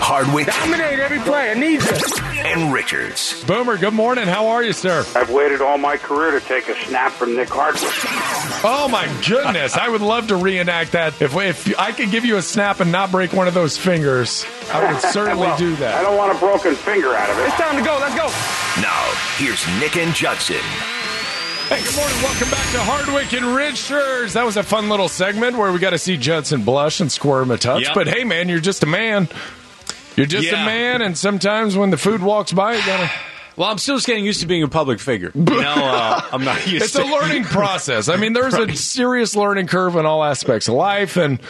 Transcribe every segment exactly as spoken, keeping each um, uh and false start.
Hardwick. Dominate every play. I need this. And Richards. Boomer, good morning. How are you, sir? I've waited all my career to take a snap from Nick Hardwick. Oh, my goodness. I would love to reenact that. If, if I could give you a snap and not break one of those fingers, I would certainly well, do that. I don't want a broken finger out of it. It's time to go. Let's go. Now, here's Nick and Judson. Hey, good morning. Welcome back to Hardwick and Richards. That was a fun little segment where we got to see Judson blush and squirm a touch. Yep. But, hey, man, you're just a man. You're just yeah. a man, and sometimes when the food walks by, you gotta... Well, I'm still just getting used to being a public figure. No, uh, I'm not used it's to it. It's a learning process. I mean, there's right. a serious learning curve in all aspects of life, and...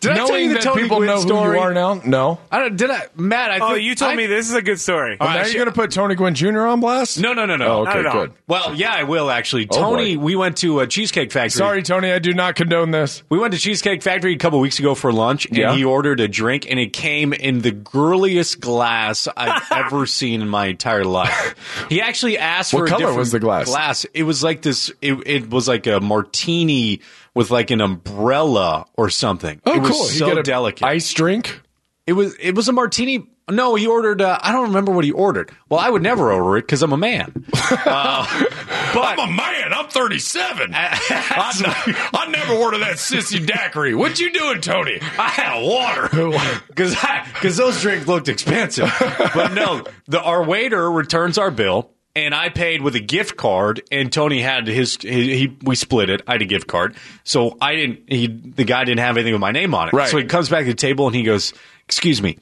Did Knowing I tell you the Tony Gwynn know story? Who you are now? No. I don't, did I? Matt, I think. Oh, you told I, me this is a good story. Oh, now you're going to put Tony Gwynn Junior on blast? No, no, no, no. Oh, okay, not at good. All. Well, yeah, I will, actually. Oh, Tony, boy. We went to a Cheesecake Factory. Sorry, Tony, I do not condone this. We went to Cheesecake Factory a couple weeks ago for lunch, and yeah. he ordered a drink, and it came in the girliest glass I've ever seen in my entire life. He actually asked for what a color different was the glass? glass. It was like this, it, it was like a martini with like an umbrella or something. Oh, it was cool. So you get a delicate ice drink. It was it was a martini. No, he ordered. Uh, I don't remember what he ordered. Well, I would never order it because I'm a man. Uh, but I'm a man. I'm thirty-seven. I, I never order that sissy daiquiri. What you doing, Tony? I had a water because because those drinks looked expensive. But no, the our waiter returns our bill. And I paid with a gift card, and Tony had his, his he, we split it. I had a gift card. So I didn't, he, the guy didn't have anything with my name on it. Right. So he comes back to the table and he goes, excuse me,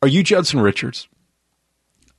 are you Judson Richards?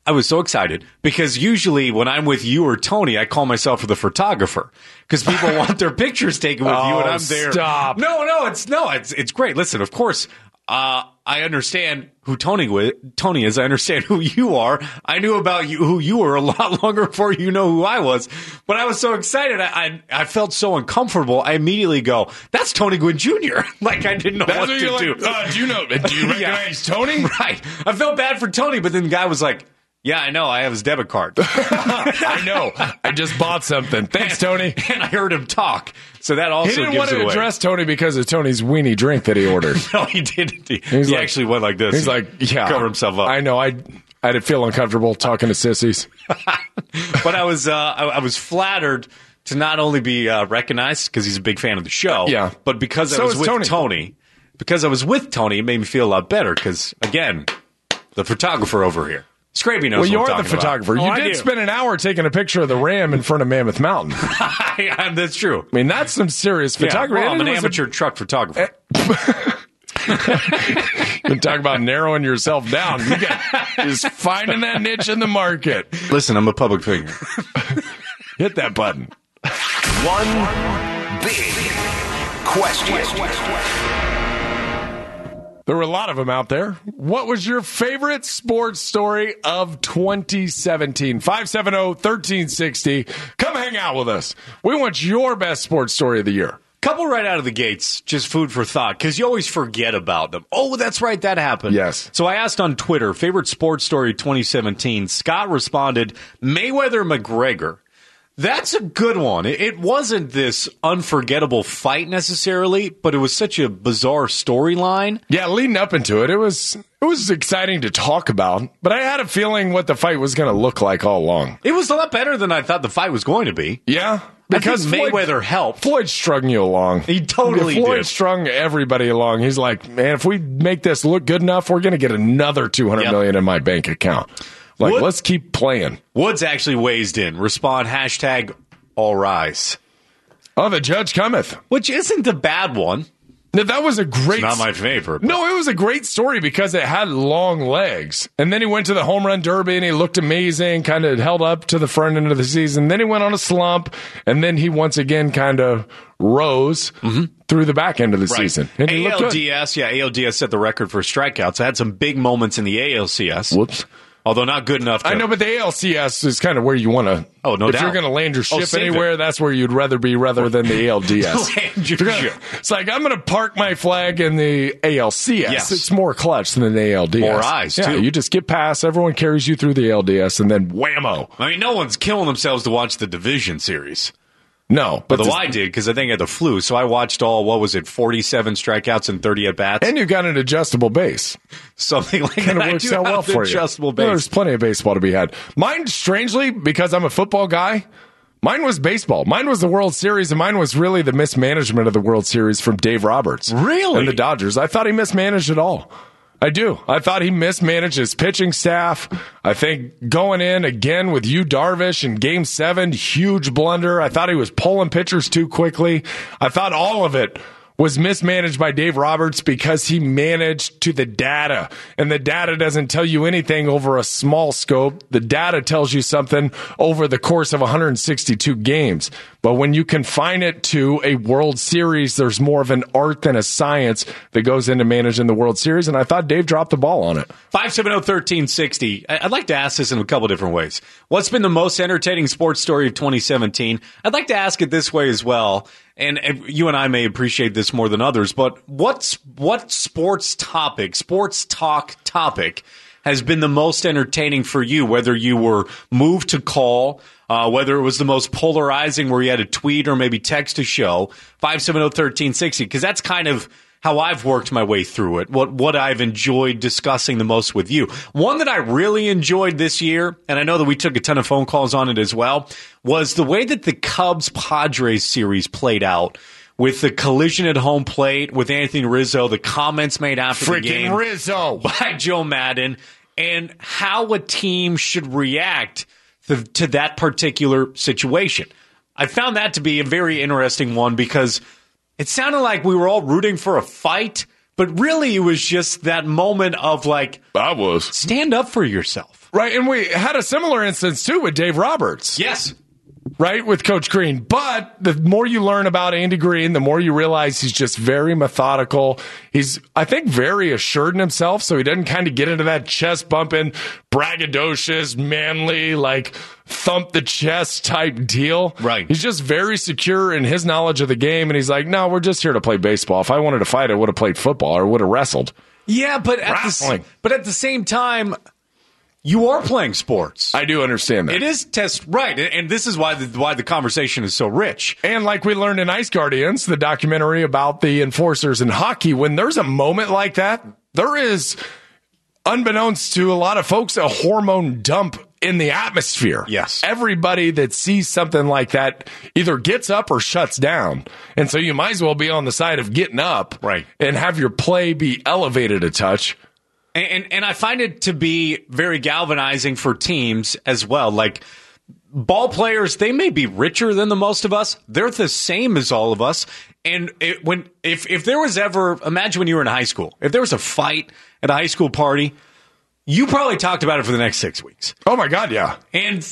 I was so excited because usually when I'm with you or Tony, I call myself the photographer because people want their pictures taken with oh, you and I'm there. Stop. No, no, it's, no, it's, it's great. Listen, of course, uh, I understand who Tony with, Tony is. I understand who you are. I knew about you, who you were a lot longer before you know who I was. But I was so excited. I I, I felt so uncomfortable. I immediately go, that's Tony Gwynn Junior Like, I didn't know that's what to like, do. Uh, do you know? Do you recognize yeah. Tony? Right. I felt bad for Tony, but then the guy was like, yeah, I know. I have his debit card. I know. I just bought something. Thanks, Tony. And I heard him talk. So that also gives away. He didn't want to away. address Tony because of Tony's weenie drink that he ordered. No, he didn't. He, he like, actually went like this. He's like, yeah. Cover himself up. I know. I I did feel uncomfortable talking to sissies. But I was, uh, I, I was flattered to not only be uh, recognized because he's a big fan of the show, yeah. but because so I was with Tony. Tony. Because I was with Tony, it made me feel a lot better because, again, the photographer over here. Scrappy knows well, you're what I'm the photographer. About. You oh, did spend an hour taking a picture of the ram in front of Mammoth Mountain. Yeah, that's true. I mean, that's some serious yeah. photography. Well, I'm an amateur a... truck photographer. You talk about narrowing yourself down. You got just finding that niche in the market. Listen, I'm a public figure. Hit that button. One big question. There were a lot of them out there. What was your favorite sports story of twenty seventeen? five seven zero, one three six zero. Come hang out with us. We want your best sports story of the year. Couple right out of the gates, just food for thought, because you always forget about them. Oh, that's right, that happened. Yes. So I asked on Twitter, favorite sports story twenty seventeen. Scott responded, Mayweather McGregor. That's a good one. It wasn't this unforgettable fight necessarily, but it was such a bizarre storyline. Yeah, leading up into it, it was it was exciting to talk about, but I had a feeling what the fight was going to look like all along. It was a lot better than I thought the fight was going to be. Yeah, because Floyd, Mayweather helped. Floyd strung you along. He totally Floyd did. Floyd strung everybody along. He's like, man, if we make this look good enough, we're going to get another two hundred yep. million in my bank account. Like, Wood, let's keep playing. Woods actually weighs in. Respond, hashtag, all rise. Oh, the judge cometh. Which isn't the bad one. Now, that was a great... It's not my favorite. But. No, it was a great story because it had long legs. And then he went to the home run derby and he looked amazing, kind of held up to the front end of the season. Then he went on a slump, and then he once again kind of rose mm-hmm. through the back end of the right. season. And A L D S, yeah, A L D S set the record for strikeouts. I had some big moments in the A L C S. Whoops. Although not good enough to... I know, but the A L C S is kind of where you want to... Oh, no if doubt. If you're going to land your ship oh, anywhere, it. That's where you'd rather be rather than the A L D S. Land your gonna, ship. It's like, I'm going to park my flag in the A L C S. Yes. It's more clutch than the A L D S. More eyes, yeah, too. You just get past, everyone carries you through the A L D S, and then whammo. I mean, no one's killing themselves to watch the division series. No, but although this, I did because I think I had the flu, so I watched all what was it, forty-seven strikeouts and thirty at bats, and you got an adjustable base, something like that. It works out well for you. Adjustable base. Well, there's plenty of baseball to be had. Mine, strangely, because I'm a football guy, mine was baseball. Mine was the World Series, and mine was really the mismanagement of the World Series from Dave Roberts, really, and the Dodgers. I thought he mismanaged it all. I do. I thought he mismanaged his pitching staff. I think going in again with Yu Darvish in Game seven, huge blunder. I thought he was pulling pitchers too quickly. I thought all of it was mismanaged by Dave Roberts because he managed to the data. And the data doesn't tell you anything over a small scope. The data tells you something over the course of one hundred sixty-two games. But when you confine it to a World Series, there's more of an art than a science that goes into managing the World Series. And I thought Dave dropped the ball on it. five seven zero, one three six zero. I'd like to ask this in a couple different ways. What's been the most entertaining sports story of twenty seventeen? I'd like to ask it this way as well. And you and I may appreciate this more than others, but what's, what sports topic, sports talk topic has been the most entertaining for you, whether you were moved to call, uh, whether it was the most polarizing where you had a tweet or maybe text to show, five seven zero, one three six zero, because that's kind of how I've worked my way through it, what what I've enjoyed discussing the most with you. One that I really enjoyed this year, and I know that we took a ton of phone calls on it as well, was the way that the Cubs-Padres series played out with the collision at home plate with Anthony Rizzo, the comments made after Freaking the game Rizzo. By Joe Madden, and how a team should react to, to that particular situation. I found that to be a very interesting one because it sounded like we were all rooting for a fight, but really it was just that moment of like, I was. Stand up for yourself. Right, and we had a similar instance too with Dave Roberts. Yes. Right, with Coach Green. But the more you learn about Andy Green, the more you realize he's just very methodical. He's, I think, very assured in himself, so he doesn't kind of get into that chest-bumping, braggadocious, manly, like, thump-the-chest type deal. Right. He's just very secure in his knowledge of the game, and he's like, no, we're just here to play baseball. If I wanted to fight, I would have played football or would have wrestled. Yeah, but at the, but at the same time... You are playing sports. I do understand that. It is test right, and this is why the, why the conversation is so rich. And like we learned in Ice Guardians, the documentary about the enforcers in hockey, when there's a moment like that, there is, unbeknownst to a lot of folks, a hormone dump in the atmosphere. Yes. Everybody that sees something like that either gets up or shuts down. And so you might as well be on the side of getting up right, and have your play be elevated a touch. And, and and I find it to be very galvanizing for teams as well. Like, ball players, they may be richer than the most of us. They're the same as all of us. And it, when if if there was ever, imagine when you were in high school, if there was a fight at a high school party, you probably talked about it for the next six weeks. Oh, my God, yeah. And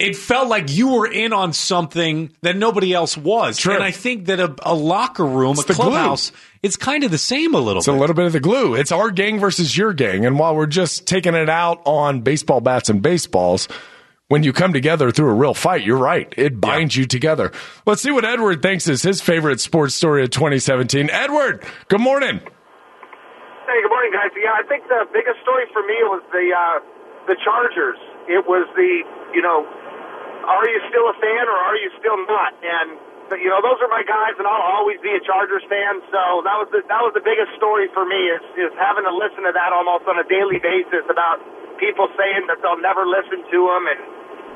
it felt like you were in on something that nobody else was. True. And I think that a, a locker room, it's a clubhouse, glue. It's kind of the same a little it's bit. It's a little bit of the glue. It's our gang versus your gang. And while we're just taking it out on baseball bats and baseballs, when you come together through a real fight, you're right. It binds yeah. you together. Let's see what Edward thinks is his favorite sports story of twenty seventeen. Edward, good morning. Hey, good morning, guys. Yeah, I think the biggest story for me was the uh, the Chargers. It was the, you know, are you still a fan or are you still not? And, you know, those are my guys, and I'll always be a Chargers fan. So that was the, that was the biggest story for me is, is having to listen to that almost on a daily basis about people saying that they'll never listen to them and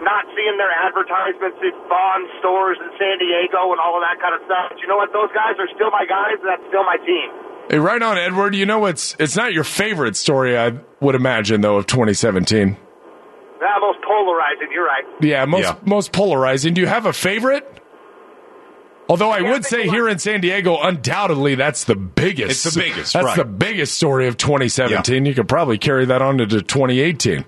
not seeing their advertisements at Bond stores in San Diego and all of that kind of stuff. But you know what? Those guys are still my guys, and that's still my team. Hey, right on, Edward. You know, it's, it's not your favorite story, I would imagine, though, of twenty seventeen. Yeah, most polarizing. You're right. Yeah, most yeah. most polarizing. Do you have a favorite? Although I would say here in San Diego, undoubtedly that's the biggest. It's the biggest. That's right. The biggest story of twenty seventeen. Yeah. You could probably carry that on into twenty eighteen,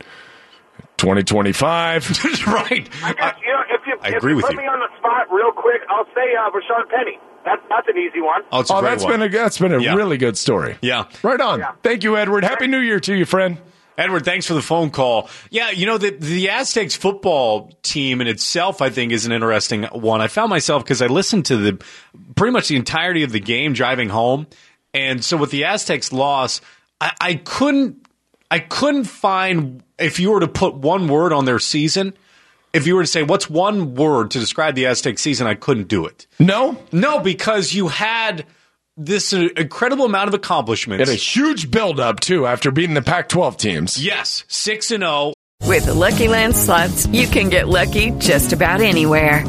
twenty twenty-five. Right. I, got, you know, if you, I if agree you with put you. Put me on the spot real quick. I'll say uh, Rashawn Penny. That's that's an easy one. Oh, it's a oh great that's one. been a that's been a yeah. really good story. Yeah. Right on. Yeah. Thank you, Edward. Happy New Year to you, friend. Edward, thanks for the phone call. Yeah, you know, the, the Aztecs football team in itself, I think, is an interesting one. I found myself, because I listened to the pretty much the entirety of the game driving home, and so with the Aztecs' loss, I, I couldn't I couldn't find, if you were to put one word on their season, if you were to say, what's one word to describe the Aztec season, I couldn't do it. No? No, because you had this incredible amount of accomplishments. And a huge buildup, too, after beating the Pac twelve teams. Yes, six and oh. With the Lucky Land Slots, you can get lucky just about anywhere.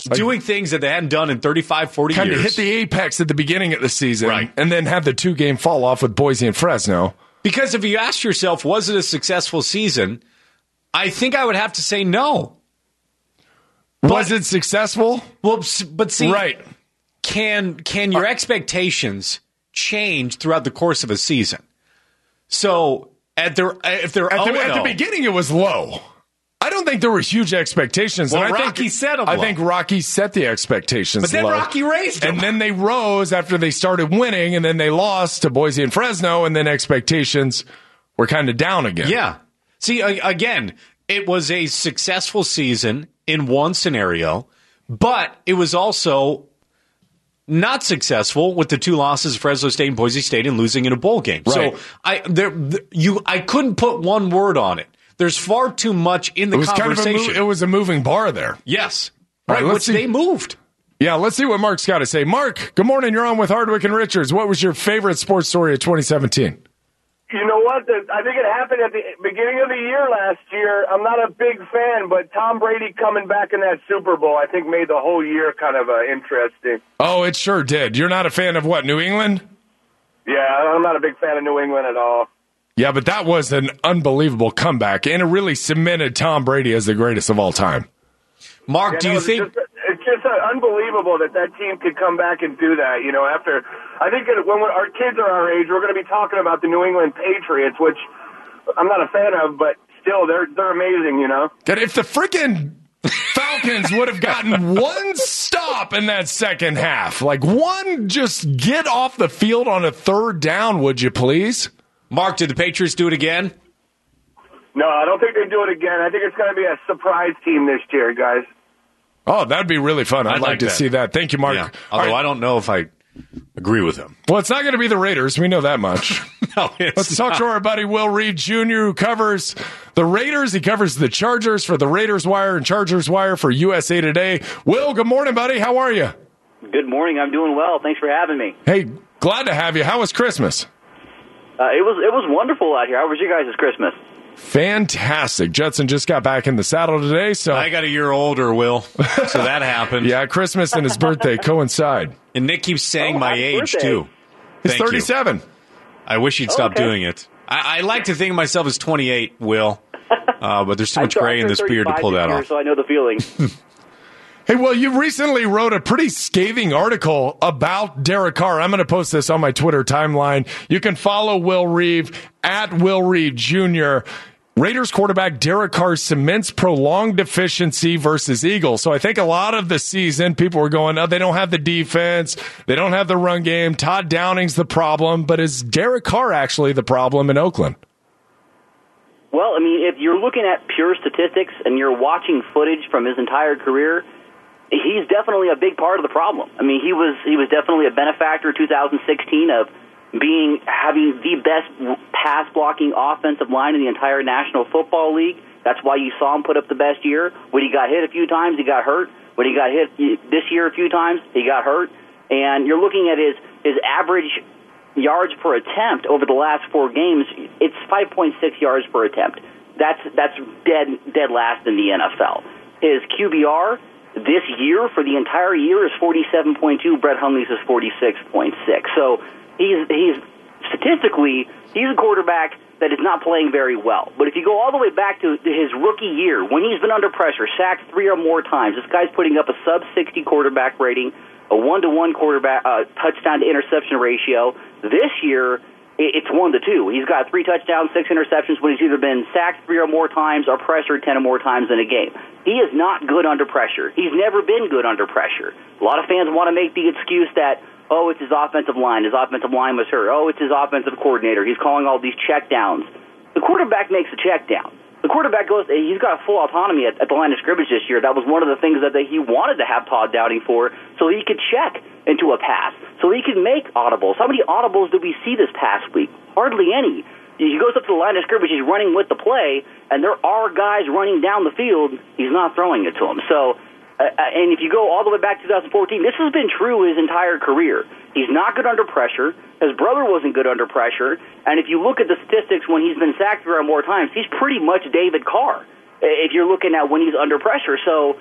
Doing things that they hadn't done in thirty-five, forty kind years. Kind of hit the apex at the beginning of the season, right, and then have the two-game fall-off with Boise and Fresno. Because if you asked yourself, was it a successful season, I think I would have to say no. Was but, it successful? Well, but see, right. can, can your uh, expectations change throughout the course of a season? So at their, if they're at the, at the beginning, it was low. I don't think there were huge expectations. Well, and I Rocky think, set them I low. think Rocky set the expectations But then low. Rocky raised them. And then they rose after they started winning, and then they lost to Boise and Fresno, and then expectations were kind of down again. Yeah. See, again, it was a successful season in one scenario, but it was also not successful with the two losses, Fresno State and Boise State, and losing in a bowl game. Right. So I there you I couldn't put one word on it. There's far too much in the it was conversation. Kind of a mo- it was a moving bar there. Yes. Right, right which see. they moved. Yeah, let's see what Mark's got to say. Mark, good morning. You're on with Hardwick and Richards. What was your favorite sports story of twenty seventeen? You know what? The, I think it happened at the beginning of the year last year. I'm not a big fan, but Tom Brady coming back in that Super Bowl, I think, made the whole year kind of uh, interesting. Oh, it sure did. You're not a fan of what, New England? Yeah, I'm not a big fan of New England at all. Yeah, but that was an unbelievable comeback, and it really cemented Tom Brady as the greatest of all time. Mark, yeah, do you it's think... Just, it's just unbelievable that that team could come back and do that. You know, after... I think when our kids are our age, we're going to be talking about the New England Patriots, which I'm not a fan of, but still, they're they're amazing, you know? That if the freaking Falcons would have gotten one stop in that second half, like one just get off the field on a third down, would you please? Mark, did the Patriots do it again? No, I don't think they do it again. I think it's going to be a surprise team this year, guys. Oh, that'd be really fun. I'd, I'd like, like to see that. Thank you, Mark. Yeah. Although right. I don't know if I agree with him. Well, it's not going to be the Raiders. We know that much. no, it's Let's not. talk to our buddy Will Reeve Junior, who covers the Raiders. He covers the Chargers for the Raiders Wire and Chargers Wire for U S A Today. Will, good morning, buddy. How are you? Good morning. I'm doing well. Thanks for having me. Hey, glad to have you. How was Christmas? Uh, it was it was wonderful out here. How was your guys' Christmas? Fantastic. Judson just got back in the saddle today, so I got a year older, Will. So that happened. Yeah, Christmas and his birthday coincide. And Nick keeps saying oh, my age birthday. too. He's Thank thirty-seven. You. I wish he'd stop okay. doing it. I, I like to think of myself as twenty-eight, Will, uh, but there's too much gray in this beard to pull that year, off. So I know the feeling. Hey, well, you recently wrote a pretty scathing article about Derek Carr. I'm going to post this on my Twitter timeline. You can follow Will Reeve at Will Reeve Junior Raiders quarterback Derek Carr cements prolonged deficiency versus Eagles. So I think a lot of the season, people were going, oh, they don't have the defense. They don't have the run game. Todd Downing's the problem. But is Derek Carr actually the problem in Oakland? Well, I mean, if you're looking at pure statistics and you're watching footage from his entire career, he's definitely a big part of the problem. I mean, he was he was definitely a benefactor in two thousand sixteen of being having the best pass-blocking offensive line in the entire National Football League. That's why you saw him put up the best year. When he got hit a few times, he got hurt. When he got hit this year a few times, he got hurt. And you're looking at his, his average yards per attempt over the last four games, it's five point six yards per attempt. That's that's dead dead last in the N F L. His Q B R this year for the entire year is forty-seven point two. Brett Hundley's is forty-six point six. So he's he's statistically he's a quarterback that is not playing very well. But if you go all the way back to his rookie year, when he's been under pressure, sacked three or more times, this guy's putting up a sub sixty quarterback rating, a one-to-one quarterback uh, touchdown-to-interception ratio. This year, it's one to two. He's got three touchdowns, six interceptions when he's either been sacked three or more times or pressured ten or more times in a game. He is not good under pressure. He's never been good under pressure. A lot of fans want to make the excuse that, oh, it's his offensive line. His offensive line was hurt. Oh, it's his offensive coordinator. He's calling all these checkdowns. The quarterback makes a checkdown. The quarterback goes, he's got full autonomy at, at the line of scrimmage this year. That was one of the things that they, he wanted to have Todd Downing for, so he could check into a pass, so he could make audibles. How many audibles did we see this past week? Hardly any. He goes up to the line of scrimmage, he's running with the play, and there are guys running down the field. He's not throwing it to them. So, uh, and if you go all the way back to twenty fourteen, this has been true his entire career. He's not good under pressure. His brother wasn't good under pressure. And if you look at the statistics when he's been sacked three or more times, he's pretty much David Carr if you're looking at when he's under pressure. So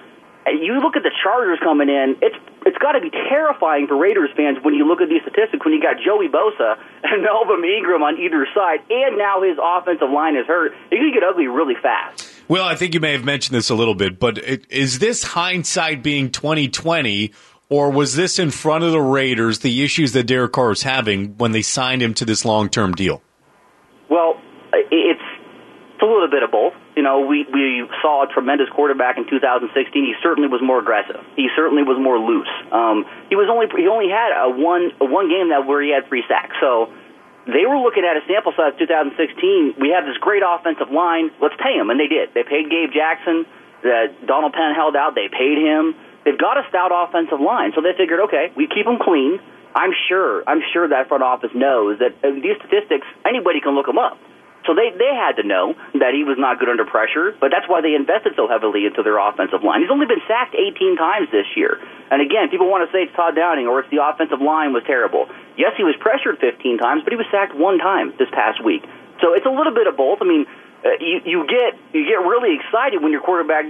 you look at the Chargers coming in, it's it's got to be terrifying for Raiders fans when you look at these statistics, when you got Joey Bosa and Melvin Ingram on either side, and now his offensive line is hurt. It could get ugly really fast. Well, I think you may have mentioned this a little bit, but it, is this hindsight being twenty twenty? Or was this in front of the Raiders, the issues that Derek Carr was having when they signed him to this long-term deal? Well, it's a little bit of both. You know, we, we saw a tremendous quarterback in two thousand sixteen. He certainly was more aggressive. He certainly was more loose. Um, he was only he only had a one a one game that where he had three sacks. So they were looking at a sample size two thousand sixteen. We have this great offensive line. Let's pay him, and they did. They paid Gabe Jackson. The, Donald Penn held out. They paid him. They've got a stout offensive line, so they figured, okay, we keep them clean. I'm sure, I'm sure that front office knows that these statistics, anybody can look them up. So they, they had to know that he was not good under pressure, but that's why they invested so heavily into their offensive line. He's only been sacked eighteen times this year. And again, people want to say it's Todd Downing or it's the offensive line was terrible. Yes, he was pressured fifteen times, but he was sacked one time this past week. So it's a little bit of both. I mean, Uh, you, you get you get really excited when your quarterback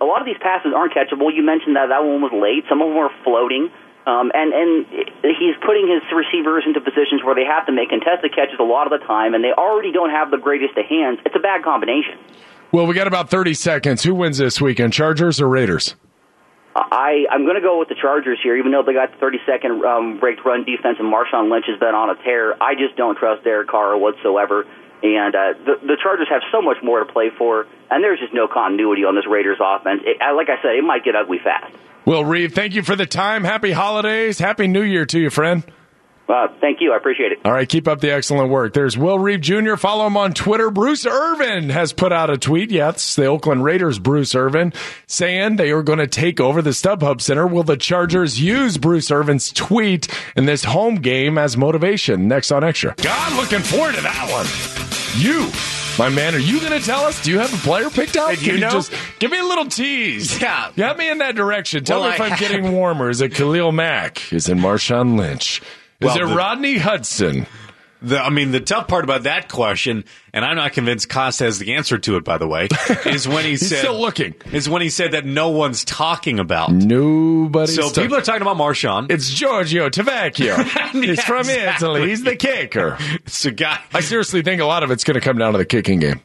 A lot of these passes aren't catchable. You mentioned that that one was late. Some of them were floating. Um, and, and he's putting his receivers into positions where they have to make contested catches a lot of the time, and they already don't have the greatest of hands. It's a bad combination. Well, we got about thirty seconds. Who wins this weekend, Chargers or Raiders? I, I'm going to go with the Chargers here, even though they got the thirty-second um, ranked run defense and Marshawn Lynch has been on a tear. I just don't trust Derek Carr whatsoever. And uh, the, the Chargers have so much more to play for, and there's just no continuity on this Raiders offense. It, like I said, it might get ugly fast. Will Reeve, thank you for the time. Happy holidays. Happy New Year to you, friend. Uh, thank you. I appreciate it. All right, keep up the excellent work. There's Will Reeve Junior Follow him on Twitter. Bruce Irvin has put out a tweet. Yes, the Oakland Raiders, Bruce Irvin, saying they are going to take over the StubHub Center. Will the Chargers use Bruce Irvin's tweet in this home game as motivation? Next on Extra. God, looking forward to that one. You, my man, are you going to tell us? Do you have a player picked out? Can you, you know? Just give me a little tease. Yeah. Get me in that direction. Tell well, me if I I'm have... getting warmer. Is it Khalil Mack? Is it Marshawn Lynch? Is well, it the, Rodney Hudson? The, I mean, the tough part about that question, and I'm not convinced Costa has the answer to it, by the way, is when he said, still looking. Is when he said that no one's talking about. Nobody. So talking. People are talking about Marshawn. It's Giorgio Tavacchio. He's yeah, from exactly. Italy. He's the kicker. It's a guy. I seriously think a lot of it's going to come down to the kicking game.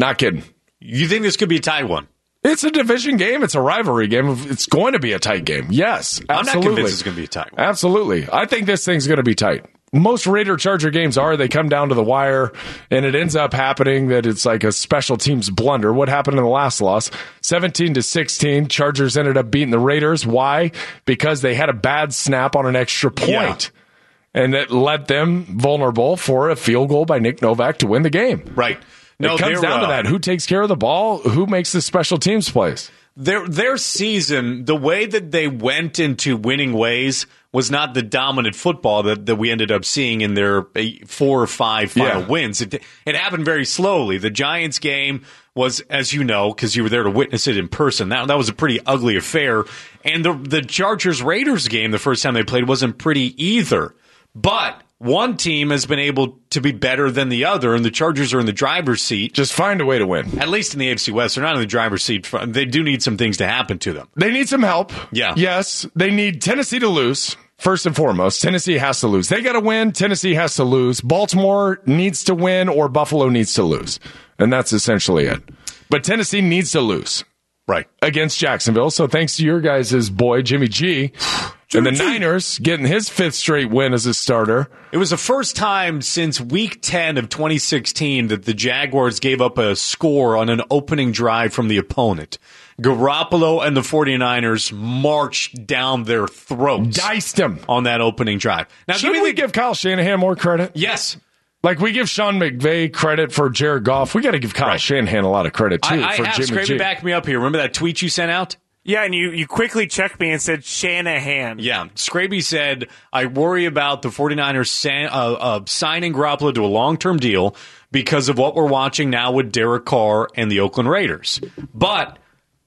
Not kidding. You think this could be a tie one? It's a division game. It's a rivalry game. It's going to be a tight game. Yes, absolutely. I'm not convinced it's going to be a tight one. Absolutely. I think this thing's going to be tight. Most Raider-Charger games are. They come down to the wire, and it ends up happening that it's like a special teams blunder. What happened in the last loss? seventeen to sixteen, Chargers ended up beating the Raiders. Why? Because they had a bad snap on an extra point. Yeah. And it led them vulnerable for a field goal by Nick Novak to win the game. Right. No, it comes down uh, to that. Who takes care of the ball? Who makes the special teams plays? Their their season, the way that they went into winning ways was not the dominant football that, that we ended up seeing in their four or five final yeah. wins. It, it happened very slowly. The Giants game was, as you know, because you were there to witness it in person. That, that was a pretty ugly affair. And the, the Chargers-Raiders game, the first time they played, wasn't pretty either. But one team has been able to be better than the other, and the Chargers are in the driver's seat. Just find a way to win. At least in the A F C West, they're not in the driver's seat. They do need some things to happen to them. They need some help. Yeah. Yes, they need Tennessee to lose. First and foremost, Tennessee has to lose. They got to win. Tennessee has to lose. Baltimore needs to win, or Buffalo needs to lose. And that's essentially it. But Tennessee needs to lose. Right. Against Jacksonville. So thanks to your guys' boy, Jimmy G, Jimmy and the G. Niners getting his fifth straight win as a starter. It was the first time since week ten of twenty sixteen that the Jaguars gave up a score on an opening drive from the opponent. Garoppolo and the forty-niners marched down their throats. Diced them. On that opening drive. Now, should we give Kyle Shanahan more credit? Yes. Like, we give Sean McVay credit for Jared Goff. We got to give Kyle right. Shanahan a lot of credit, too, I, I for have Jimmy G. Back me up here. Remember that tweet you sent out? Yeah, and you, you quickly checked me and said Shanahan. Yeah. Scraby said, I worry about the forty-niners san- uh, uh, signing Garoppolo to a long-term deal because of what we're watching now with Derek Carr and the Oakland Raiders. But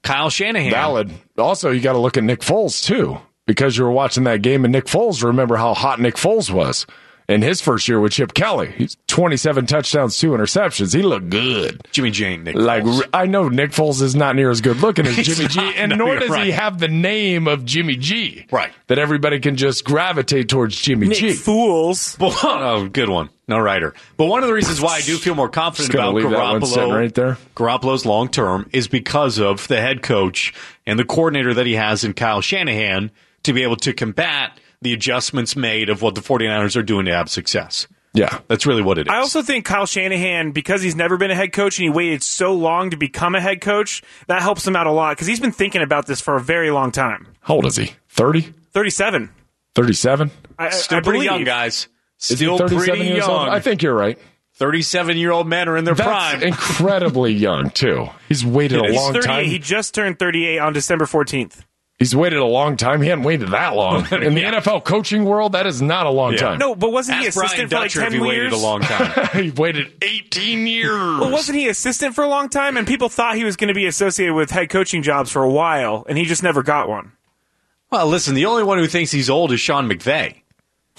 Kyle Shanahan. Valid. Also, you got to look at Nick Foles, too, because you were watching that game, and Nick Foles, remember how hot Nick Foles was. In his first year with Chip Kelly, he's twenty-seven touchdowns, two interceptions. He looked good. Jimmy G and Nick like, Foles. I know Nick Foles is not near as good looking as Jimmy G, not, and no, nor does right. he have the name of Jimmy G. Right. That everybody can just gravitate towards Jimmy Nick G. Nick Foles. Well, oh, good one. No writer. But one of the reasons why I do feel more confident about Garoppolo, right there. Garoppolo's long-term is because of the head coach and the coordinator that he has in Kyle Shanahan to be able to combat the adjustments made of what the forty-niners are doing to have success. Yeah. That's really what it is. I also think Kyle Shanahan, because he's never been a head coach and he waited so long to become a head coach, that helps him out a lot because he's been thinking about this for a very long time. How old is he? thirty? thirty-seven. thirty-seven? I, Still I pretty believe. young, guys. Still pretty young. Old? I think you're right. thirty-seven-year-old men are in their That's prime. Incredibly young, too. He's waited he's a long time. He just turned thirty-eight on December fourteenth. He's waited a long time. He hadn't waited that long. In the yeah. N F L coaching world, that is not a long yeah. time. No, but wasn't Ask he assistant Brian for Dutcher like ten years? He waited a long time. He waited eighteen years. Well, wasn't he assistant for a long time? And people thought he was going to be associated with head coaching jobs for a while, and he just never got one. Well, listen, the only one who thinks he's old is Sean McVay.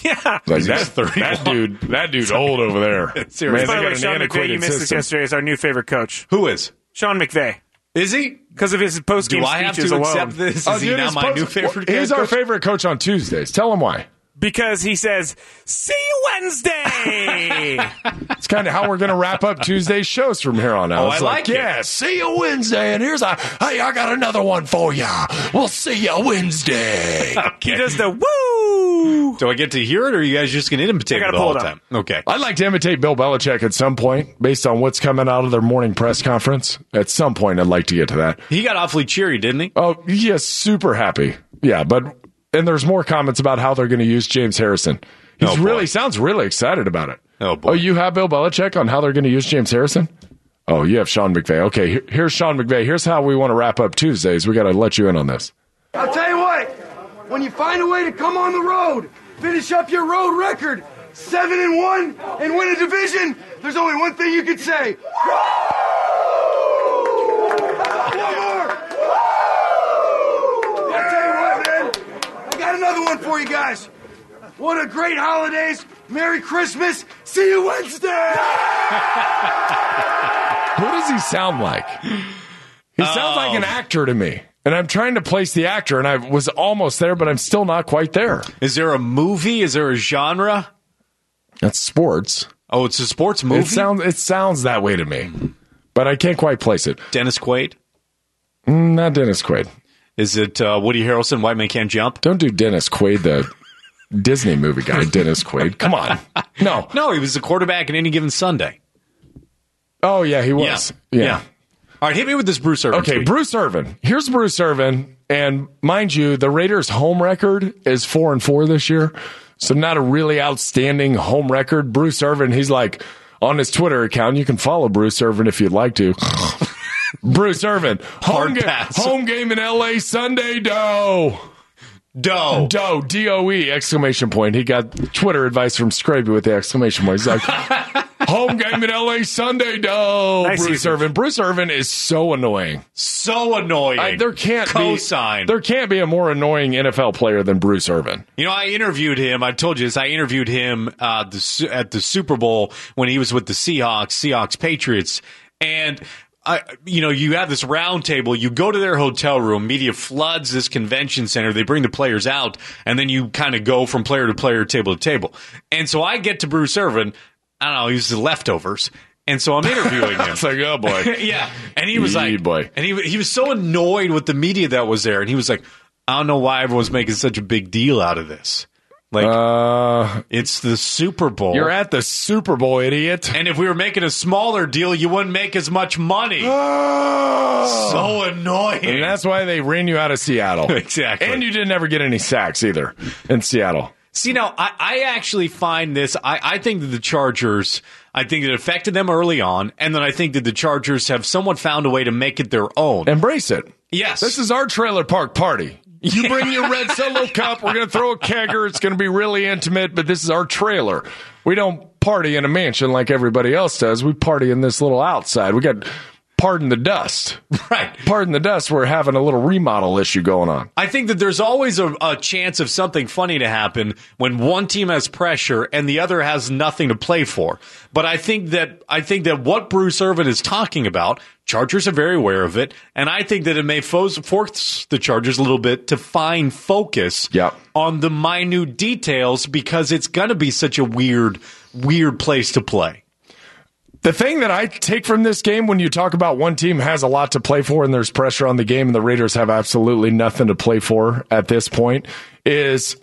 Yeah. Like that, that dude, that dude's old over there. Seriously. Man, by the way, Sean McVay, you missed this yesterday, is our new favorite coach. Who is? Sean McVay. Is he? Because of his post-game speeches alone. Do I have to accept this? Is oh, he dude, now my post- new favorite coach? He's our favorite coach on Tuesdays. Tell him why. Because he says, see you Wednesday. It's kind of how we're going to wrap up Tuesday's shows from here on out. Oh, I like, like it. Yeah, see you Wednesday. And here's a, hey, I got another one for you. We'll see you Wednesday. Okay. He does the woo. Do I get to hear it, or are you guys just going to imitate it the whole time? Okay. I'd like to imitate Bill Belichick at some point, based on what's coming out of their morning press conference. At some point, I'd like to get to that. He got awfully cheery, didn't he? Oh, yes, yeah, super happy. Yeah, but... And there's more comments about how they're going to use James Harrison. He oh really sounds really excited about it. Oh, boy. Oh, you have Bill Belichick on how they're going to use James Harrison? Oh, you have Sean McVay. Okay, here, here's Sean McVay. Here's how we want to wrap up Tuesdays. We got to let you in on this. I'll tell you what. When you find a way to come on the road, finish up your road record, seven and one, and win a division, there's only one thing you can say. Another one for you guys. What a great holidays. Merry Christmas. See you Wednesday. What does he sound like? He sounds oh. like an actor to me. And I'm trying to place the actor, and I was almost there, but I'm still not quite there. Is there a movie? Is there a genre? That's sports. Oh, it's a sports movie? It sounds, it sounds that way to me, but I can't quite place it. Dennis Quaid? Mm, not Dennis Quaid. Is it uh, Woody Harrelson, White Man Can't Jump? Don't do Dennis Quaid, the Disney movie guy, Dennis Quaid. Come on. No. No, he was the quarterback in Any Given Sunday. Oh, yeah, he was. Yeah. yeah. yeah. All right, hit me with this Bruce Irvin. Okay, tweet. Bruce Irvin. Here's Bruce Irvin. And mind you, the Raiders' home record is four and four this year. So not a really outstanding home record. Bruce Irvin, he's like on his Twitter account. You can follow Bruce Irvin if you'd like to. Bruce Irvin, home, ga- home game in L A Sunday, dough. Dough. Dough, D O E, exclamation point. He got Twitter advice from Scraby with the exclamation point. He's like, Home game in L A Sunday. No, nice Bruce season. Irvin. Bruce Irvin is so annoying. So annoying. I, there can't Co-sign. be there can't be a more annoying N F L player than Bruce Irvin. You know, I interviewed him. I told you this. I interviewed him uh, the, at the Super Bowl when he was with the Seahawks, Seahawks Patriots, and. I, you know, you have this round table, you go to their hotel room, media floods this convention center, they bring the players out, and then you kind of go from player to player, table to table. And so I get to Bruce Irvin, I don't know, he's the leftovers, and so I'm interviewing him. It's like, oh boy. Yeah. And he was Yee like, boy. and he he was so annoyed with the media that was there, and he was like, I don't know why everyone's making such a big deal out of this. Like, uh, it's the Super Bowl. You're at the Super Bowl, idiot. And if we were making a smaller deal, you wouldn't make as much money. Oh! So annoying. And that's why they ran you out of Seattle. Exactly. And you didn't ever get any sacks either in Seattle. See, now, I, I actually find this, I, I think that the Chargers, I think it affected them early on, and then I think that the Chargers have somewhat found a way to make it their own. Embrace it. Yes. This is our trailer park party. You bring your red solo cup, we're going to throw a kegger, it's going to be really intimate, but this is our trailer. We don't party in a mansion like everybody else does. We party in this little outside. We got... Pardon the dust. Right. Pardon the dust. We're having a little remodel issue going on. I think that there's always a, a chance of something funny to happen when one team has pressure and the other has nothing to play for. But I think that I think that what Bruce Irvin is talking about, Chargers are very aware of it, and I think that it may force the Chargers a little bit to find focus yep. on the minute details because it's going to be such a weird, weird place to play. The thing that I take from this game when you talk about one team has a lot to play for and there's pressure on the game and the Raiders have absolutely nothing to play for at this point is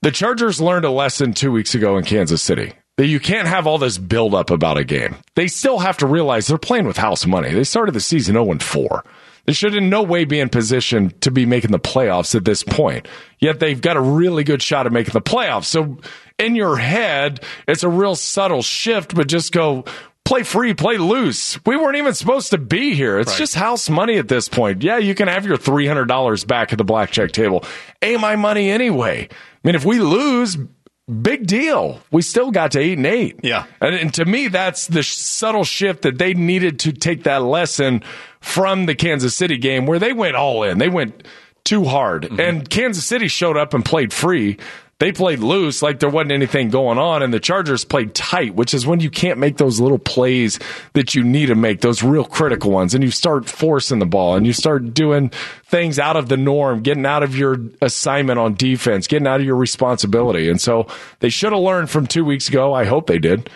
the Chargers learned a lesson two weeks ago in Kansas City that you can't have all this buildup about a game. They still have to realize they're playing with house money. They started the season oh and four. They should in no way be in position to be making the playoffs at this point. Yet they've got a really good shot at making the playoffs. So in your head, it's a real subtle shift, but just go play free, play loose. We weren't even supposed to be here. It's right. just house money at this point. Yeah, you can have your three hundred dollars back at the blackjack table. Ain't my money anyway. I mean, if we lose... Big deal. We still got to eight and eight. Yeah. And, and to me, that's the sh- subtle shift that they needed to take that lesson from the Kansas City game where they went all in. They went too hard. Mm-hmm. And Kansas City showed up and played free. They played loose like there wasn't anything going on. And the Chargers played tight, which is when you can't make those little plays that you need to make, those real critical ones. And you start forcing the ball and you start doing things out of the norm, getting out of your assignment on defense, getting out of your responsibility. And so they should have learned from two weeks ago. I hope they did.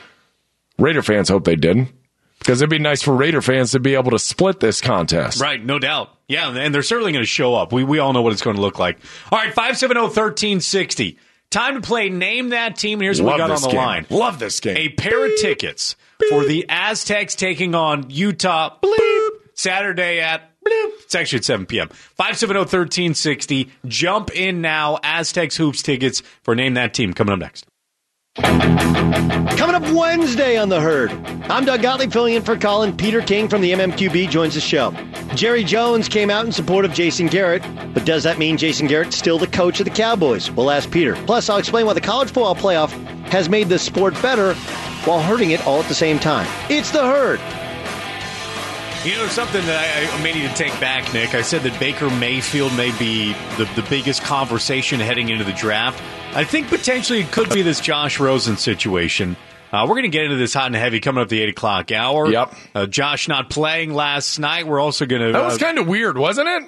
Raider fans hope they didn't. Because it'd be nice for Raider fans to be able to split this contest. Right, no doubt. Yeah, and they're certainly going to show up. We we all know what it's going to look like. All right, five seven zero, one three six zero. Time to play Name That Team, and here's what we got on the line. Love this game. A pair of tickets for the Aztecs taking on Utah Saturday at... It's actually at seven p.m. five seven zero, one three six zero. Jump in now. Aztecs Hoops tickets for Name That Team. Coming up next. Coming up Wednesday on The Herd, I'm Doug Gottlieb filling in for Colin. Peter King from the M M Q B joins the show. Jerry Jones came out in support of Jason Garrett, but does that mean Jason Garrett's still the coach of the Cowboys? We'll ask Peter. Plus, I'll explain why the college football playoff has made the sport better while hurting it all at the same time. It's The Herd. You know, there's something that I, I may need to take back, Nick. I said that Baker Mayfield may be the, the biggest conversation heading into the draft. I think potentially it could be this Josh Rosen situation. Uh, we're going to get into this hot and heavy coming up the eight o'clock hour. Yep. Uh, Josh not playing last night. We're also going to... That was uh, kind of weird, wasn't it?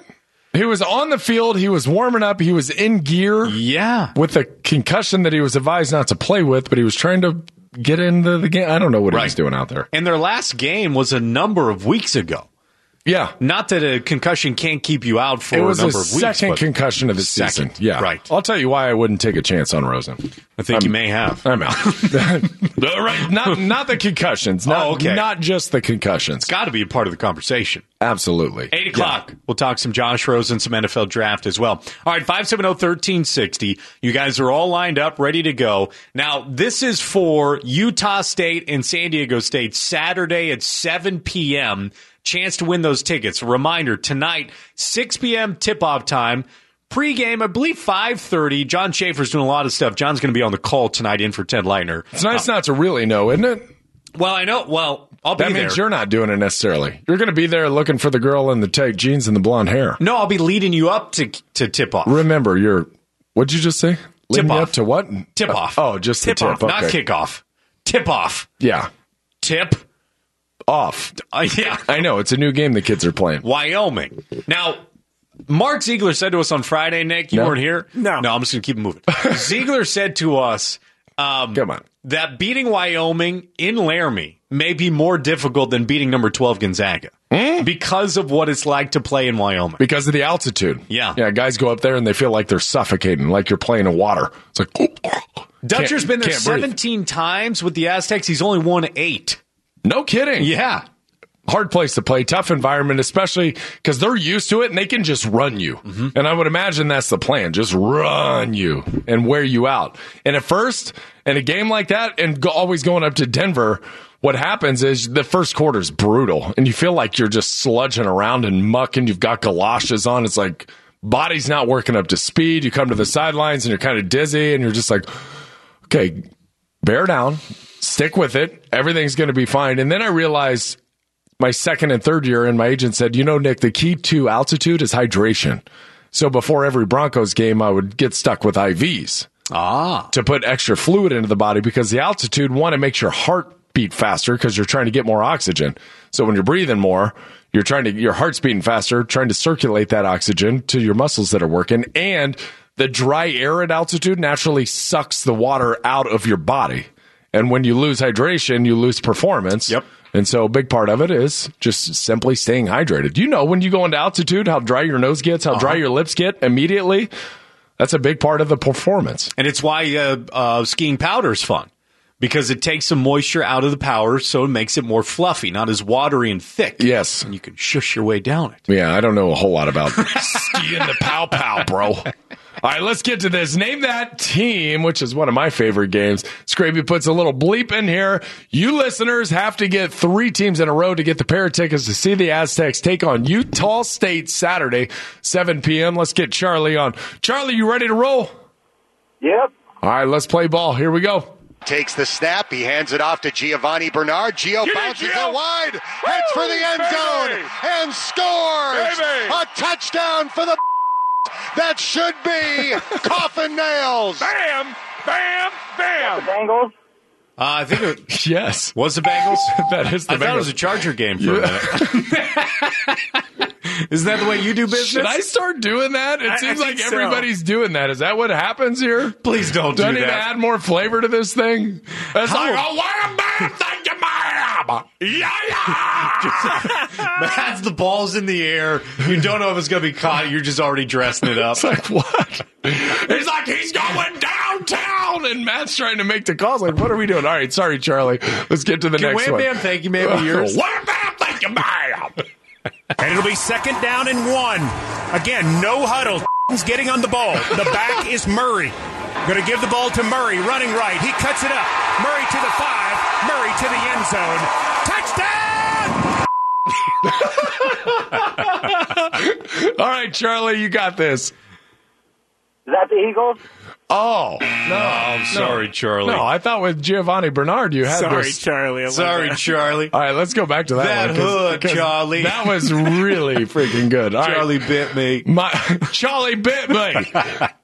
He was on the field. He was warming up. He was in gear. Yeah. With a concussion that he was advised not to play with, but he was trying to get into the game. I don't know what right. he was doing out there. And their last game was a number of weeks ago. Yeah. Not that a concussion can't keep you out for a number of weeks. It was the second concussion of the season. Yeah. Right. I'll tell you why I wouldn't take a chance on Rosen. I think I'm, you may have. I'm out. Right. Not not the concussions. Not, oh, okay. Not just the concussions. It's got to be a part of the conversation. Absolutely. Eight o'clock. Yeah. We'll talk some Josh Rosen, some N F L draft as well. All right. five seven zero, one three six zero. You guys are all lined up, ready to go. Now, this is for Utah State and San Diego State Saturday at seven p.m., chance to win those tickets. Reminder, tonight, six p.m. tip-off time. Pre-game, I believe five thirty. John Schaefer's doing a lot of stuff. John's going to be on the call tonight in for Ted Leitner. It's nice uh, not to really know, isn't it? Well, I know. Well, I'll be there. That means you're not doing it necessarily. You're going to be there looking for the girl in the tight jeans and the blonde hair. No, I'll be leading you up to to tip off. Remember, you're. What'd you just say? Leading tip off. You up to what? Tip off. Oh, just tip the tip off, okay. Not kickoff. Tip off. Yeah. Tip off. Uh, yeah. I know. It's a new game the kids are playing. Wyoming. Now, Mark Ziegler said to us on Friday, Nick, you no. weren't here? No. No, I'm just going to keep moving. Ziegler said to us um, Come on. that beating Wyoming in Laramie may be more difficult than beating number twelve Gonzaga mm? because of what it's like to play in Wyoming. Because of the altitude. Yeah. Yeah, guys go up there and they feel like they're suffocating, like you're playing in water. It's like... Dutcher's been there seventeen breathe. times with the Aztecs. He's only won eight. No kidding. Yeah. Hard place to play. Tough environment, especially because they're used to it and they can just run you. Mm-hmm. And I would imagine that's the plan. Just run you and wear you out. And at first, in a game like that, and go, always going up to Denver, what happens is the first quarter is brutal. And you feel like you're just sludging around and mucking. You've got galoshes on. It's like body's not working up to speed. You come to the sidelines and you're kind of dizzy and you're just like... Okay, bear down, stick with it. Everything's going to be fine. And then I realized my second and third year, and my agent said, you know, Nick, the key to altitude is hydration. So before every Broncos game, I would get stuck with I Vs ah. to put extra fluid into the body because the altitude, one, it makes your heart beat faster because you're trying to get more oxygen. So when you're breathing more, you're trying to your heart's beating faster, trying to circulate that oxygen to your muscles that are working. And the dry air at altitude naturally sucks the water out of your body. And when you lose hydration, you lose performance. Yep. And so a big part of it is just simply staying hydrated. You know, when you go into altitude, how dry your nose gets, how uh-huh. dry your lips get immediately. That's a big part of the performance. And it's why uh, uh, skiing powder is fun. Because it takes some moisture out of the powder, so it makes it more fluffy, not as watery and thick. Yes. And you can shush your way down it. Yeah, I don't know a whole lot about skiing the pow-pow, bro. All right, let's get to this. Name that team, which is one of my favorite games. Scrappy puts a little bleep in here. You listeners have to get three teams in a row to get the pair of tickets to see the Aztecs take on Utah State Saturday, seven p.m. Let's get Charlie on. Charlie, you ready to roll? Yep. All right, let's play ball. Here we go. Takes the snap. He hands it off to Giovanni Bernard. Gio Get bounces it Gio. wide. Woo! Heads for the end zone Baby. and scores. Baby. A touchdown for the that should be coffin nails. Bam, bam, bam. The Bengals. Uh, I think it was, yes. Was the Bengals? That is the I Bengals. thought it was a Charger game for yeah. a minute. Is that the way you do business? Should I start doing that? It I, seems I like everybody's so. doing that. Is that what happens here? Please don't do, do I need that. to add more flavor to this thing? It's How? like, oh, what a man! Thank you, ma'am! Yeah, yeah! That's the ball's in the air. You don't know if it's going to be caught. You're just already dressing it up. It's like, what? He's like, he's going downtown, and Matt's trying to make the calls. Like, what are we doing? All right, sorry, Charlie. Let's get to the Can next wham, one. Wham, bam, thank you, ma'am. Yours. Wham, bam, thank you, ma'am! And it'll be second down and one. Again, no huddle. Getting on the ball. The back is Murray. Going to give the ball to Murray. Running right. He cuts it up. Murray to the five. Murray to the end zone. Touchdown! All right, Charlie, you got this. Is that the Eagles? Oh, no. no I'm sorry, no. Charlie. No, I thought with Giovanni Bernard you had sorry, this. Charlie, sorry, Charlie. Sorry, Charlie. All right, let's go back to that, that one. That hood, Charlie. That was really freaking good. All Charlie right. bit me. My, Charlie bit me.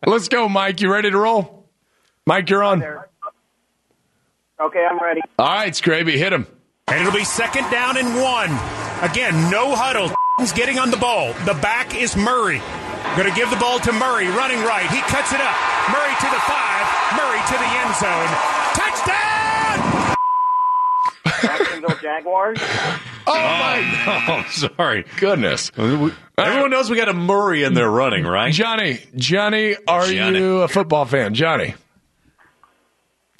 Let's go, Mike. You ready to roll? Mike, you're on. Okay, I'm ready. All right, Scraby, hit him. And it'll be second down and one. Again, no huddle. Getting on the ball. The back is Murray. Going to give the ball to Murray, running right. He cuts it up. Murray to the five. Murray to the end zone. Touchdown! Jacksonville Jaguars. Oh, oh my God. Sorry. Goodness. Everyone knows we got a Murray in there running, right? Johnny, Johnny, are Johnny. you a football fan? Johnny.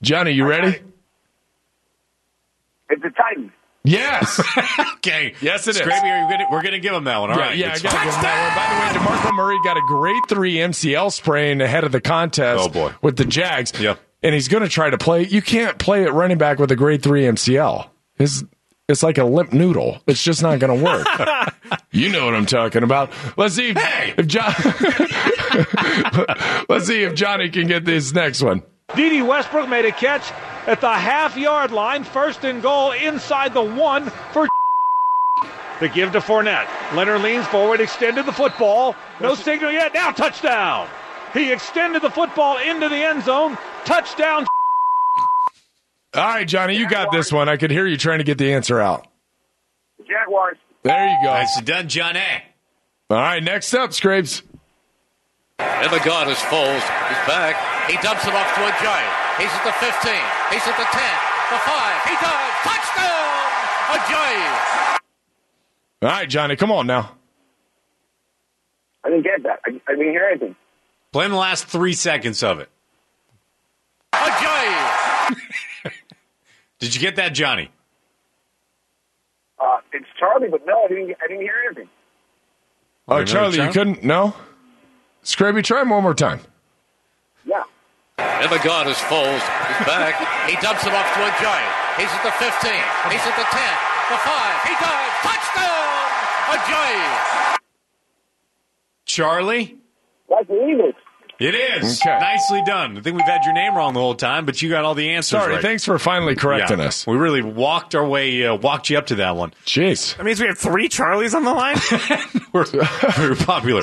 Johnny, you ready? It's the Titans. Yes. Okay. Yes, it is. Scrappy, we're going to give him that one. All right. Yeah, yeah I got to give him that one. By the way, DeMarco Murray got a grade three M C L sprain ahead of the contest oh, boy. with the Jags. Yep. And he's going to try to play. You can't play at running back with a grade three M C L. It's, it's like a limp noodle. It's just not going to work. You know what I'm talking about. Let's see if, hey! if John. Let's see if Johnny can get this next one. Dede Westbrook made a catch at the half-yard line. First and goal inside the one for the give to Fournette. Leonard leans forward, extended the football. No signal yet. Now touchdown. He extended the football into the end zone. Touchdown. All right, Johnny, you got this one. I could hear you trying to get the answer out. Jaguars. There you go. Nice done, Johnny. All right, next up, Scrapes. And the God is Foles. He's back. He dumps it off to a giant. He's at the fifteen. He's at the ten. The five. He dives. Touchdown! A giant. All right, Johnny, come on now. I didn't get that. I, I didn't hear anything. Play in the last three seconds of it. A giant. Did you get that, Johnny? Uh, it's Charlie, but no, I didn't. I didn't hear anything. Oh, Charlie, you couldn't? No? Scrappy, try him one more time. Yeah. And the God is Foles. He's back. He dumps it off to a giant. He's at the fifteen. He's at the ten. The five. He dives. Touchdown! A giant. Charlie? That's Levis. It is. Okay. Nicely done. I think we've had your name wrong the whole time, but you got all the answers Sorry, right. Thanks for finally correcting yeah. us. We really walked our way, uh, walked you up to that one. Jeez. That means we have three Charlies on the line? we're, we're popular.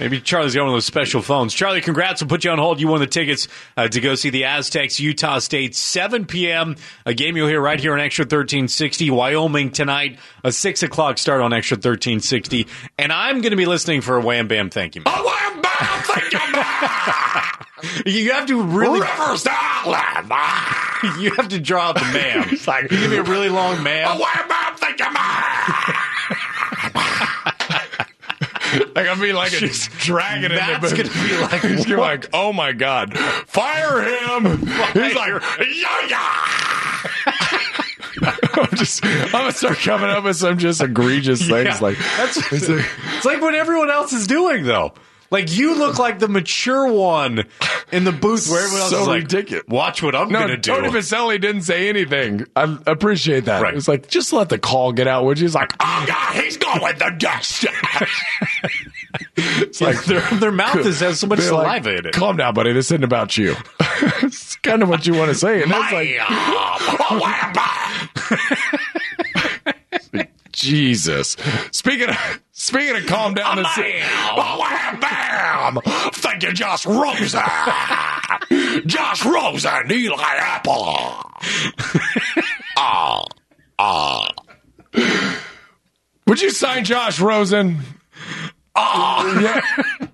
Maybe Charlie's got one of those special phones. Charlie, congrats. We'll put you on hold. You won the tickets uh, to go see the Aztecs, Utah State, seven p.m., a game you'll hear right here on Extra thirteen sixty. Wyoming tonight, a six o'clock start on Extra thirteen sixty. And I'm going to be listening for a Wham Bam Thank You. Oh, Wham Bam Thank You. You have to really You have to draw out the man. It's like, you give me a really long man. Oh, I'm thinking man. Like I'll be like She's, a dragon. That's in the gonna be like what? You're like, oh my god, fire him! Fire. He's like, yeah, yeah. I'm just. I'm gonna start coming up with some just egregious things yeah, like that's. It's like, it's like what everyone else is doing though. Like, you look like the mature one in the booth where everyone else so is like, ridiculous. Watch what I'm no, going to do. Tony Vaselli didn't say anything. I appreciate that. Right. It's like, just let the call get out, which is like, oh, God, he's going to dust. It's like their, their mouth is, has so much saliva like, in it. Calm down, buddy. This isn't about you. It's kind of what you want to say. And it's like, oh, Jesus. Speaking of... Speaking of calm down, oh, see- oh, bam! Thank you, Josh Rosen. Josh Rosen, Eli Apple. Oh, oh. Would you sign Josh Rosen? Oh. Yeah.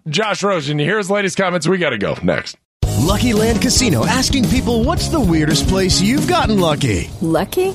Josh Rosen, you hear his latest comments? We got to go next. Lucky Land Casino asking people, "What's the weirdest place you've gotten lucky?" Lucky?